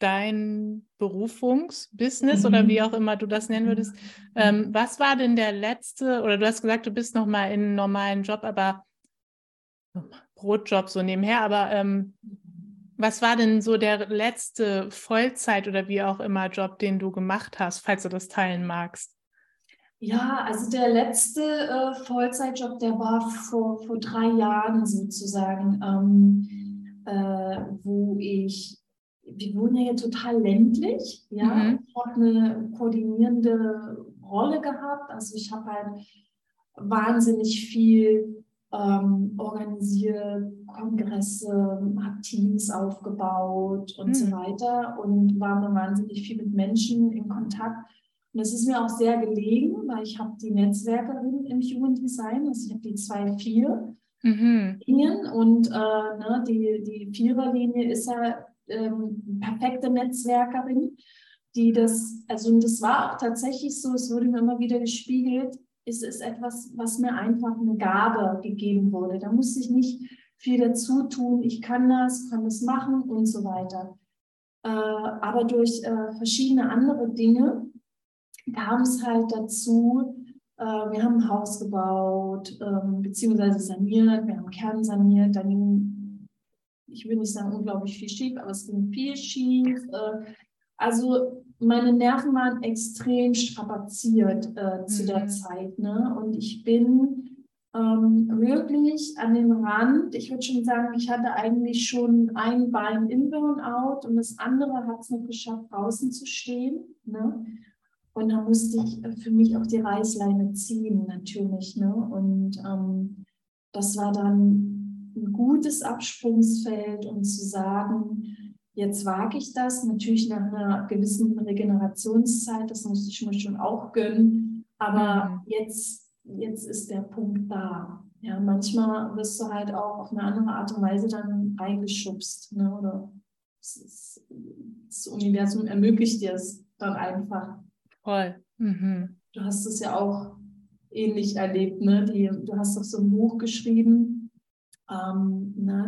dein Berufungsbusiness oder wie auch immer du das nennen würdest. Was war denn der letzte, oder du hast gesagt, du bist nochmal in einen normalen Job, aber Brotjob so nebenher, aber was war denn so der letzte Vollzeit- oder wie auch immer Job, den du gemacht hast, falls du das teilen magst? Ja, also der letzte Vollzeitjob, der war vor 3 Jahren sozusagen, wir wohnen ja hier total ländlich, ja, ich habe eine koordinierende Rolle gehabt, also ich habe halt wahnsinnig viel organisiert, Kongresse, habe Teams aufgebaut und so weiter und war mir wahnsinnig viel mit Menschen in Kontakt. Und das ist mir auch sehr gelegen, weil ich habe die Netzwerkerin im Human Design, also ich habe die 2-4 Linien und die 4er-Linie ist ja perfekte Netzwerkerin, die das, also das war auch tatsächlich so, es wurde mir immer wieder gespiegelt, es ist etwas, was mir einfach eine Gabe gegeben wurde. Da musste ich nicht viel dazu tun, ich kann das machen und so weiter. Aber durch verschiedene andere Dinge kam es halt dazu, wir haben ein Haus gebaut, beziehungsweise saniert, wir haben Kern saniert, dann ging, ich will nicht sagen unglaublich viel schief, aber es ging viel schief. Also meine Nerven waren extrem strapaziert zu der Zeit, ne? Und ich bin wirklich an dem Rand, ich würde schon sagen, ich hatte eigentlich schon ein Bein im Burnout und das andere hat es nicht geschafft, draußen zu stehen, ne? Und da musste ich für mich auch die Reißleine ziehen, natürlich, ne? Und das war dann ein gutes Absprungsfeld, um zu sagen, jetzt wage ich das. Natürlich nach einer gewissen Regenerationszeit, das musste ich mir schon auch gönnen. Aber jetzt ist der Punkt da. Ja, manchmal wirst du halt auch auf eine andere Art und Weise dann reingeschubst, ne? Oder das Universum ermöglicht dir es dann einfach. Voll. Du hast es ja auch ähnlich erlebt, ne? Du hast doch so ein Buch geschrieben,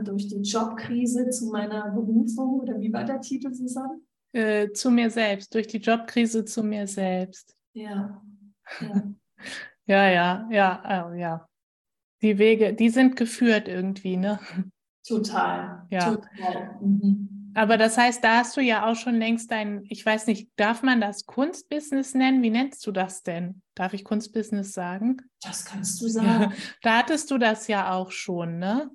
durch die Jobkrise zu meiner Berufung, oder wie war der Titel, Susanne? Zu mir selbst, durch die Jobkrise zu mir selbst. Ja. Ja, ja. Die Wege, die sind geführt irgendwie, ne? Total, ja. Total. Aber das heißt, da hast du ja auch schon längst dein, ich weiß nicht, darf man das Kunstbusiness nennen? Wie nennst du das denn? Darf ich Kunstbusiness sagen? Das kannst du sagen. Ja, da hattest du das ja auch schon, ne?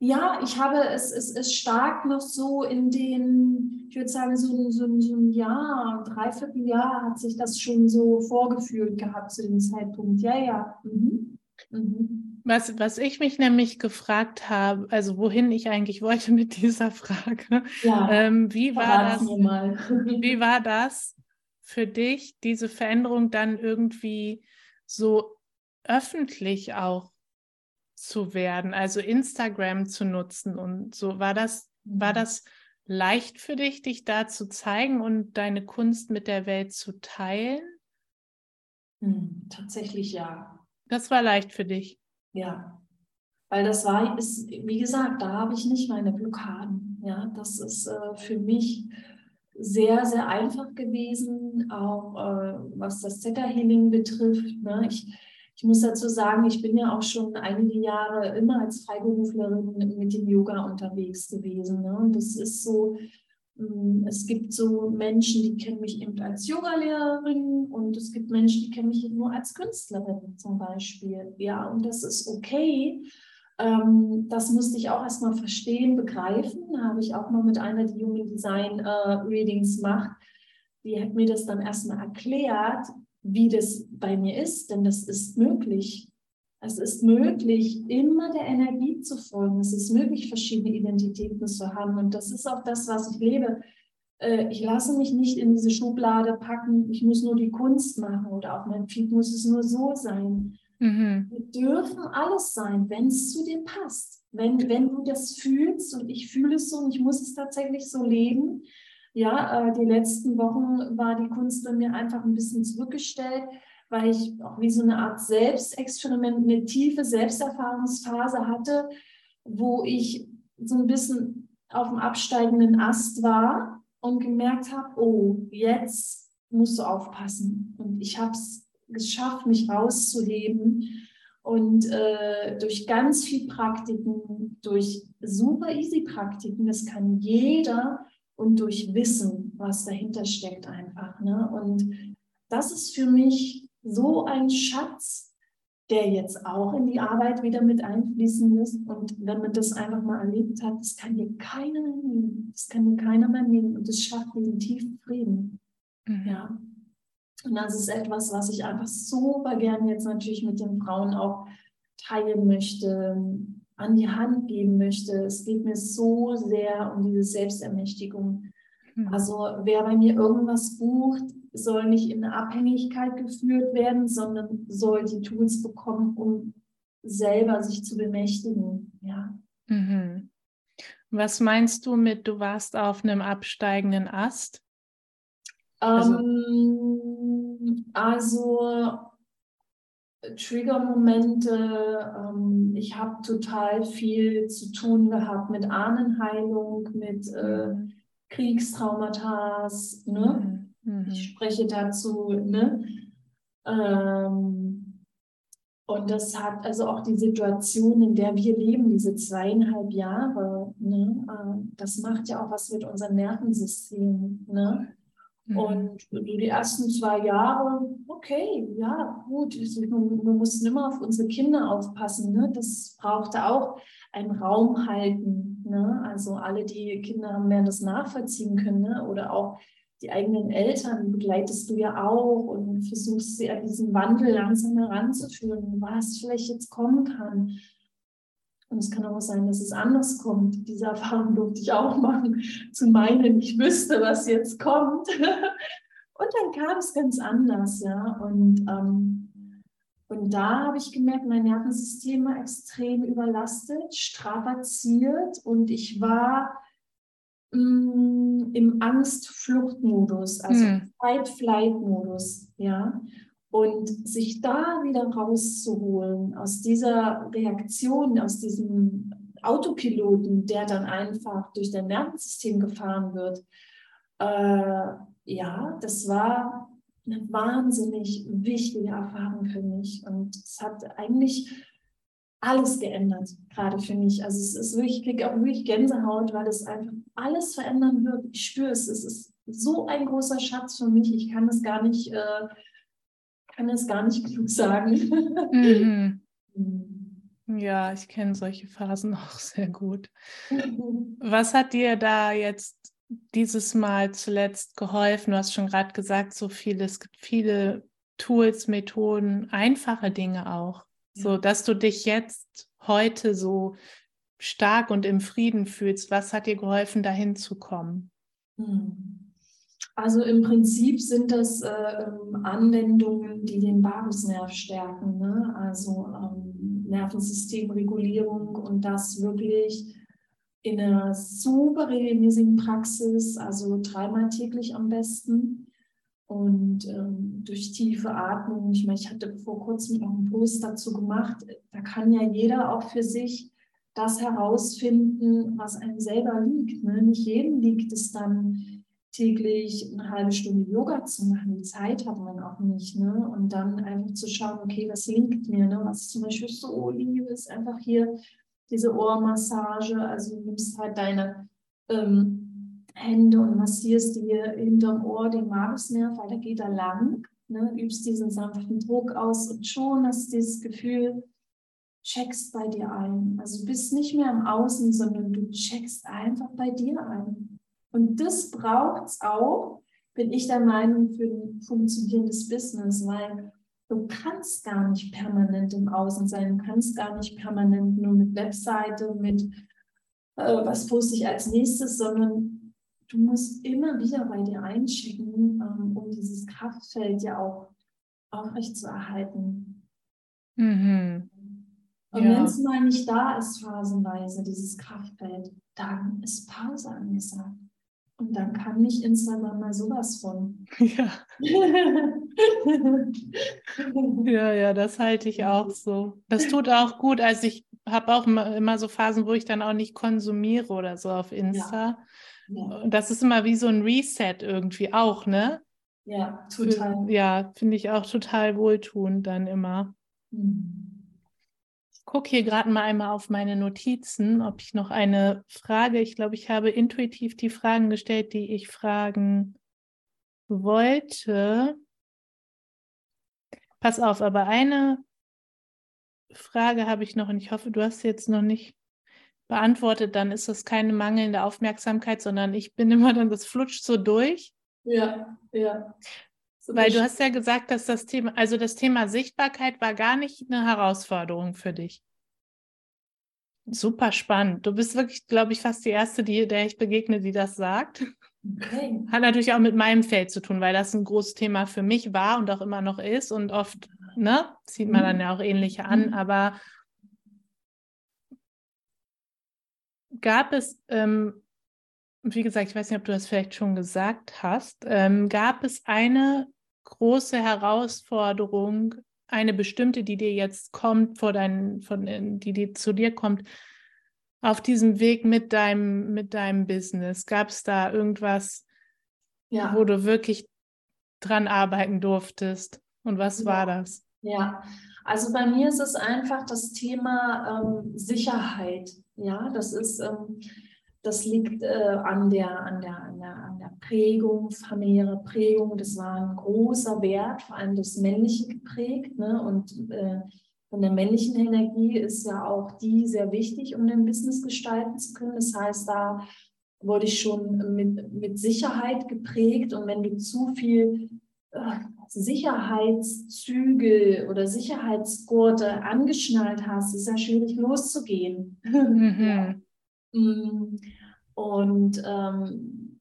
Ja, ich habe, es ist stark noch so in den, ich würde sagen, so ein Jahr, 3/4 Jahr hat sich das schon so vorgefühlt gehabt zu dem Zeitpunkt. Ja, ja. Was ich mich nämlich gefragt habe, also wohin ich eigentlich wollte mit dieser Frage, ja, wie war das für dich, diese Veränderung dann irgendwie so öffentlich auch zu werden, also Instagram zu nutzen und so, war das leicht für dich, dich da zu zeigen und deine Kunst mit der Welt zu teilen? Tatsächlich ja. Das war leicht für dich? Ja, weil ist, wie gesagt, da habe ich nicht meine Blockaden. Ja, das ist für mich sehr, sehr einfach gewesen, auch was das Theta Healing betrifft, ne? Ich muss dazu sagen, ich bin ja auch schon einige Jahre immer als Freiberuflerin mit dem Yoga unterwegs gewesen, ne? Und das ist so, es gibt so Menschen, die kennen mich eben als Yoga-Lehrerin und es gibt Menschen, die kennen mich nur als Künstlerin zum Beispiel. Ja, und das ist okay. Das musste ich auch erstmal verstehen, begreifen. Da habe ich auch mal mit einer, die Human Design Readings macht, die hat mir das dann erstmal erklärt, wie das bei mir ist, denn das ist möglich. Es ist möglich, immer der Energie zu folgen. Es ist möglich, verschiedene Identitäten zu haben. Und das ist auch das, was ich lebe. ich lasse mich nicht in diese Schublade packen, ich muss nur die Kunst machen oder auf meinem Feed muss es nur so sein. Mhm. Wir dürfen alles sein, wenn es zu dir passt. Wenn du das fühlst und ich fühle es so und ich muss es tatsächlich so leben. Ja, die letzten Wochen war die Kunst bei mir einfach ein bisschen zurückgestellt, weil ich auch wie so eine Art Selbstexperiment, eine tiefe Selbsterfahrungsphase hatte, wo ich so ein bisschen auf dem absteigenden Ast war und gemerkt habe, oh, jetzt musst du aufpassen. Und ich habe es geschafft, mich rauszuheben. Und durch ganz viel Praktiken, durch super easy Praktiken, das kann jeder, und durch Wissen, was dahinter steckt einfach. Ne? Und das ist für mich so ein Schatz, der jetzt auch in die Arbeit wieder mit einfließen muss. Und wenn man das einfach mal erlebt hat, das kann dir keiner nehmen. Das kann dir keiner mehr nehmen. Und das schafft diesen tiefen Frieden. Mhm. Ja. Und das ist etwas, was ich einfach super gerne jetzt natürlich mit den Frauen auch teilen möchte, an die Hand geben möchte. Es geht mir so sehr um diese Selbstermächtigung. Also wer bei mir irgendwas bucht, soll nicht in eine Abhängigkeit geführt werden, sondern soll die Tools bekommen, um selber sich zu bemächtigen. Ja. Mhm. Was meinst du mit, du warst auf einem absteigenden Ast? Also Triggermomente, ich habe total viel zu tun gehabt mit Ahnenheilung, mit Kriegstraumata, ne? Mhm. Ich spreche dazu, ne? Und das hat also auch die Situation, in der wir leben, diese 2,5 Jahre, ne? Das macht ja auch was mit unserem Nervensystem, ne? Und die ersten 2 Jahre, okay, ja, gut, wir mussten immer auf unsere Kinder aufpassen, ne? Das brauchte auch einen Raum halten, ne? Also alle, die Kinder haben, werden das nachvollziehen können, ne? Oder auch die eigenen Eltern begleitest du ja auch und versuchst sie an diesen Wandel langsam heranzuführen, was vielleicht jetzt kommen kann. Und es kann auch sein, dass es anders kommt. Diese Erfahrung durfte ich auch machen, zu meinen, ich wüsste, was jetzt kommt. Und dann kam es ganz anders, ja. Und da habe ich gemerkt, mein Nervensystem war extrem überlastet, strapaziert und ich war im Angst-Flucht-Modus, also Fight-Flight-Modus, ja. Und sich da wieder rauszuholen aus dieser Reaktion, aus diesem Autopiloten, der dann einfach durch dein Nervensystem gefahren wird, ja, das war eine wahnsinnig wichtige Erfahrung für mich. Und es hat eigentlich alles geändert, gerade für mich. Also es ist wirklich, ich kriege auch wirklich Gänsehaut, weil das einfach alles verändern wird. Ich spüre es, es ist so ein großer Schatz für mich. Ich kann es gar nicht... klug sagen. Ja, ich kenne solche Phasen auch sehr gut. Was hat dir da jetzt dieses Mal zuletzt geholfen? Du hast schon gerade gesagt, so vieles, viele Tools, Methoden, einfache Dinge auch, so dass du dich jetzt heute so stark und im Frieden fühlst. Was hat dir geholfen, dahin zu kommen? Also im Prinzip sind das Anwendungen, die den Vagusnerv stärken, ne? Also Nervensystemregulierung und das wirklich in einer super regelmäßigen Praxis, also 3-mal täglich am besten und durch tiefe Atmung. Ich meine, ich hatte vor kurzem auch einen Post dazu gemacht, da kann ja jeder auch für sich das herausfinden, was einem selber liegt, ne? Nicht jedem liegt es dann, täglich eine halbe Stunde Yoga zu machen, die Zeit hat man auch nicht, ne? Und dann einfach zu schauen, okay, was liegt mir, ne? Was zum Beispiel so liebe, ist einfach hier diese Ohrmassage, also du nimmst halt deine Hände und massierst dir hinterm Ohr den Vagusnerv, weil da geht er lang, ne? Übst diesen sanften Druck aus und schon hast du dieses Gefühl, checkst bei dir ein, also du bist nicht mehr im Außen, sondern du checkst einfach bei dir ein. Und das braucht es auch, bin ich der Meinung, für ein funktionierendes Business, weil du kannst gar nicht permanent im Außen sein, du kannst gar nicht permanent nur mit Webseite, mit was poste ich als nächstes, sondern du musst immer wieder bei dir einchecken, um dieses Kraftfeld ja auch aufrecht zu erhalten. Mhm. Und wenn es mal nicht da ist, phasenweise, dieses Kraftfeld, dann ist Pause angesagt. Und dann kann mich Instagram mal sowas von. Ja. ja, das halte ich auch so. Das tut auch gut. Also ich habe auch immer so Phasen, wo ich dann auch nicht konsumiere oder so auf Insta. Ja. Das ist immer wie so ein Reset irgendwie auch, ne? Ja, total. Ja, finde ich auch total wohltuend dann immer. Ich gucke hier gerade mal einmal auf meine Notizen, ob ich noch eine Frage, ich glaube, ich habe intuitiv die Fragen gestellt, die ich fragen wollte. Pass auf, aber eine Frage habe ich noch und ich hoffe, du hast sie jetzt noch nicht beantwortet, dann ist das keine mangelnde Aufmerksamkeit, sondern ich bin immer dann, das flutscht so durch. Ja. Weil du hast ja gesagt, dass das Thema Sichtbarkeit war gar nicht eine Herausforderung für dich. Super spannend. Du bist wirklich, glaube ich, fast die Erste, der ich begegne, die das sagt. Okay. Hat natürlich auch mit meinem Feld zu tun, weil das ein großes Thema für mich war und auch immer noch ist und oft, ne, zieht man dann ja auch ähnliche an, aber gab es... wie gesagt, ich weiß nicht, ob du das vielleicht schon gesagt hast, gab es eine große Herausforderung, eine bestimmte, die dir jetzt kommt, die zu dir kommt, auf diesem Weg mit deinem Business? Gab es da irgendwas, wo du wirklich dran arbeiten durftest? Und was war das? Ja, also bei mir ist es einfach das Thema Sicherheit. Ja, das ist... Das liegt an der Prägung, familiäre Prägung. Das war ein großer Wert, vor allem das Männliche geprägt. Ne? Und von der männlichen Energie ist ja auch die sehr wichtig, um ein Business gestalten zu können. Das heißt, da wurde ich schon mit Sicherheit geprägt. Und wenn du zu viel Sicherheitszügel oder Sicherheitsgurte angeschnallt hast, ist ja schwierig loszugehen. Mhm. Und dann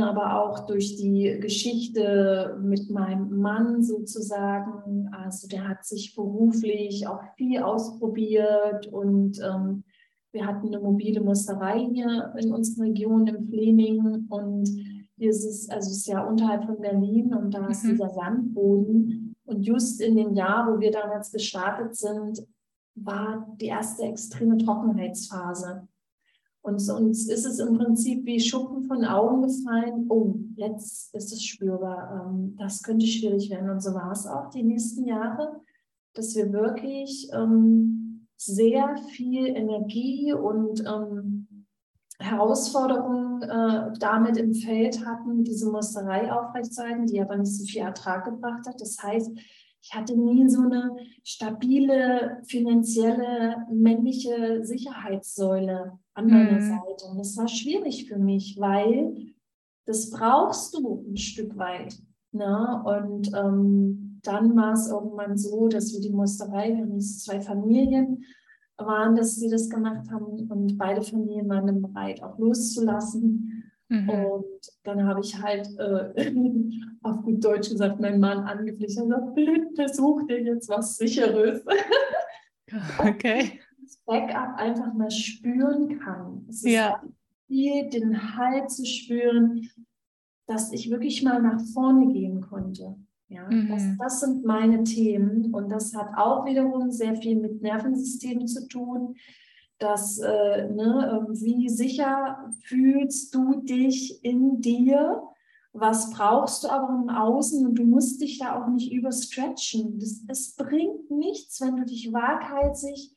aber auch durch die Geschichte mit meinem Mann sozusagen, also der hat sich beruflich auch viel ausprobiert und wir hatten eine mobile Musterei hier in unserer Region, im Fläming, und hier ist es, also es ist ja unterhalb von Berlin und da ist dieser Sandboden, und just in dem Jahr, wo wir damals gestartet sind, war die erste extreme Trockenheitsphase. Und uns ist es im Prinzip wie Schuppen von Augen gefallen, oh, jetzt ist es spürbar, das könnte schwierig werden. Und so war es auch die nächsten Jahre, dass wir wirklich sehr viel Energie und Herausforderungen damit im Feld hatten, diese Musterei aufrechtzuerhalten, die aber nicht so viel Ertrag gebracht hat. Das heißt, ich hatte nie so eine stabile, finanzielle, männliche Sicherheitssäule an meiner Seite. Und das war schwierig für mich, weil das brauchst du ein Stück weit. Ne? Und dann war es irgendwann so, dass wir die Musterei, wir haben 2 Familien waren, dass sie das gemacht haben. Und beide Familien waren dann bereit, auch loszulassen. Und dann habe ich halt auf gut Deutsch gesagt, mein Mann angefliegt und gesagt, bitte such dir jetzt was Sicheres. Okay. Das Backup einfach mal spüren kann. Es ist viel, den Halt zu spüren, dass ich wirklich mal nach vorne gehen konnte. Ja? Das sind meine Themen, und das hat auch wiederum sehr viel mit Nervensystemen zu tun. Dass, wie sicher fühlst du dich in dir? Was brauchst du aber im Außen? Und du musst dich da auch nicht überstretchen. Es bringt nichts, wenn du dich waghalsig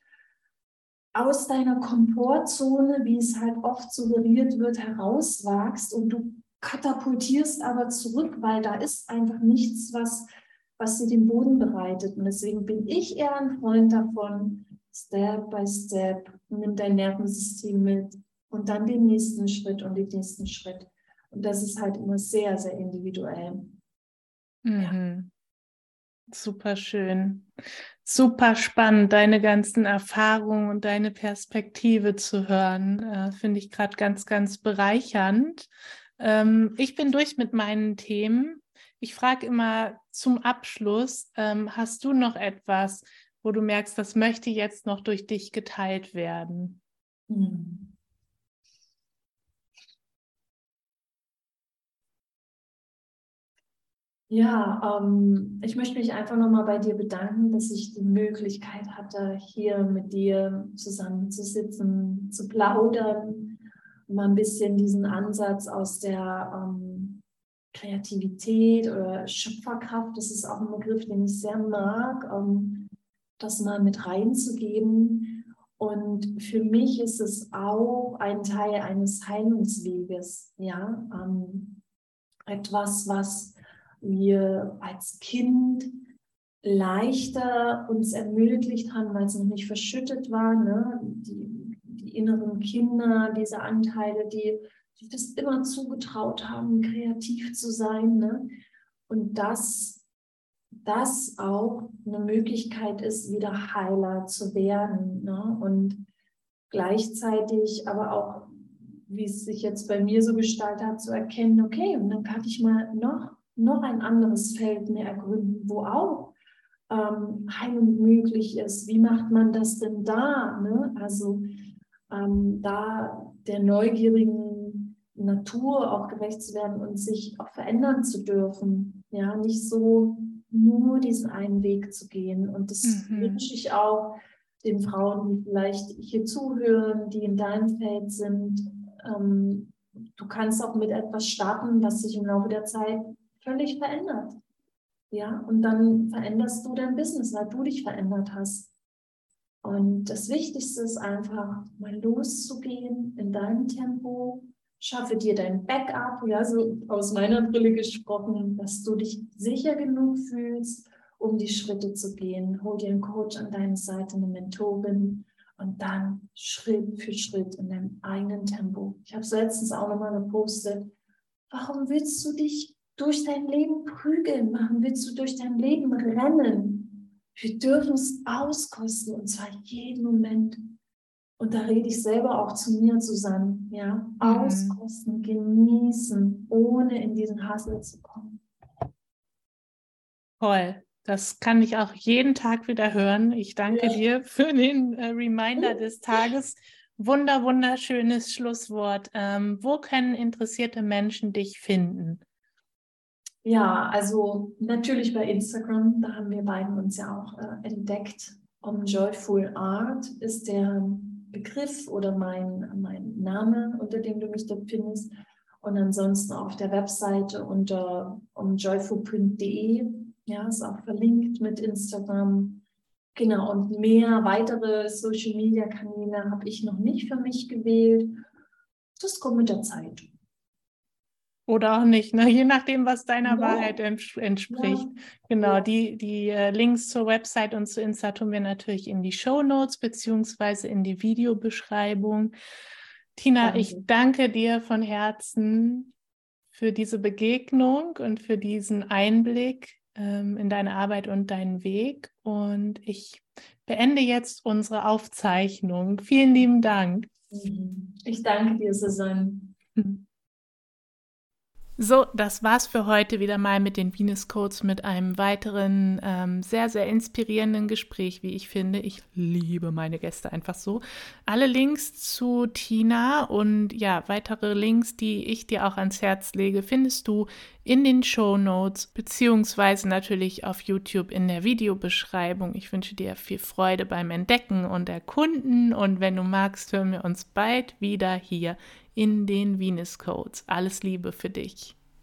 aus deiner Komfortzone, wie es halt oft suggeriert wird, herauswagst und du katapultierst aber zurück, weil da ist einfach nichts, was dir den Boden bereitet. Und deswegen bin ich eher ein Freund davon, Step by Step, nimm dein Nervensystem mit und dann den nächsten Schritt und den nächsten Schritt. Und das ist halt immer sehr, sehr individuell. Mhm. Ja. Super schön. Super spannend, deine ganzen Erfahrungen und deine Perspektive zu hören. Finde ich gerade ganz, ganz bereichernd. Ich bin durch mit meinen Themen. Ich frage immer zum Abschluss, hast du noch etwas, wo du merkst, das möchte jetzt noch durch dich geteilt werden? Ja, ich möchte mich einfach nochmal bei dir bedanken, dass ich die Möglichkeit hatte, hier mit dir zusammenzusitzen, zu plaudern, mal ein bisschen diesen Ansatz aus der Kreativität oder Schöpferkraft, das ist auch ein Begriff, den ich sehr mag, das mal mit reinzugeben. Und für mich ist es auch ein Teil eines Heilungsweges, ja, etwas, was wir als Kind leichter uns ermöglicht haben, weil es noch nicht verschüttet war, ne? Die inneren Kinder, diese Anteile, die das immer zugetraut haben, kreativ zu sein, ne? Und dass das auch eine Möglichkeit ist, wieder Heiler zu werden, ne? Und gleichzeitig aber auch, wie es sich jetzt bei mir so gestaltet hat, zu erkennen, okay, und dann kann ich mal noch ein anderes Feld mehr ergründen, wo auch Heilung möglich ist. Wie macht man das denn da? Ne? Also da der neugierigen Natur auch gerecht zu werden und sich auch verändern zu dürfen. Ja, nicht so nur diesen einen Weg zu gehen. Und das wünsche ich auch den Frauen, die vielleicht hier zuhören, die in deinem Feld sind. Du kannst auch mit etwas starten, was sich im Laufe der Zeit völlig verändert. Ja, und dann veränderst du dein Business, weil du dich verändert hast. Und das Wichtigste ist einfach, mal loszugehen in deinem Tempo. Schaffe dir dein Backup, ja, so aus meiner Brille gesprochen, dass du dich sicher genug fühlst, um die Schritte zu gehen. Hol dir einen Coach an deine Seite, eine Mentorin. Und dann Schritt für Schritt in deinem eigenen Tempo. Ich habe es letztens auch nochmal gepostet. Warum willst du dich durch dein Leben prügeln machen? Willst du durch dein Leben rennen? Wir dürfen es auskosten, und zwar jeden Moment. Und da rede ich selber auch zu mir, Susanne. Ja? Auskosten, genießen, ohne in diesen Hassel zu kommen. Toll. Das kann ich auch jeden Tag wieder hören. Ich danke dir für den Reminder des Tages. Wunderschönes Schlusswort. Wo können interessierte Menschen dich finden? Ja, also natürlich bei Instagram. Da haben wir beiden uns ja auch entdeckt. Joyful Art ist der Begriff oder mein Name, unter dem du mich dort findest. Und ansonsten auf der Webseite unter joyful.de. Ja, ist auch verlinkt mit Instagram. Genau, und mehr weitere Social-Media-Kanäle habe ich noch nicht für mich gewählt. Das kommt mit der Zeit. Oder auch nicht, ne? Je nachdem, was deiner Wahrheit entspricht. Ja. Genau, die Links zur Website und zu Insta tun wir natürlich in die Shownotes beziehungsweise in die Videobeschreibung. Tina, ich danke dir von Herzen für diese Begegnung und für diesen Einblick in deine Arbeit und deinen Weg, und ich beende jetzt unsere Aufzeichnung. Vielen lieben Dank. Ich danke dir, Susanne. So, das war's für heute wieder mal mit den Venus Codes, mit einem weiteren sehr, sehr inspirierenden Gespräch, wie ich finde. Ich liebe meine Gäste einfach so. Alle Links zu Tina und ja, weitere Links, die ich dir auch ans Herz lege, findest du in den Shownotes beziehungsweise natürlich auf YouTube in der Videobeschreibung. Ich wünsche dir viel Freude beim Entdecken und Erkunden, und wenn du magst, hören wir uns bald wieder hier in den Venus Codes. Alles Liebe für dich.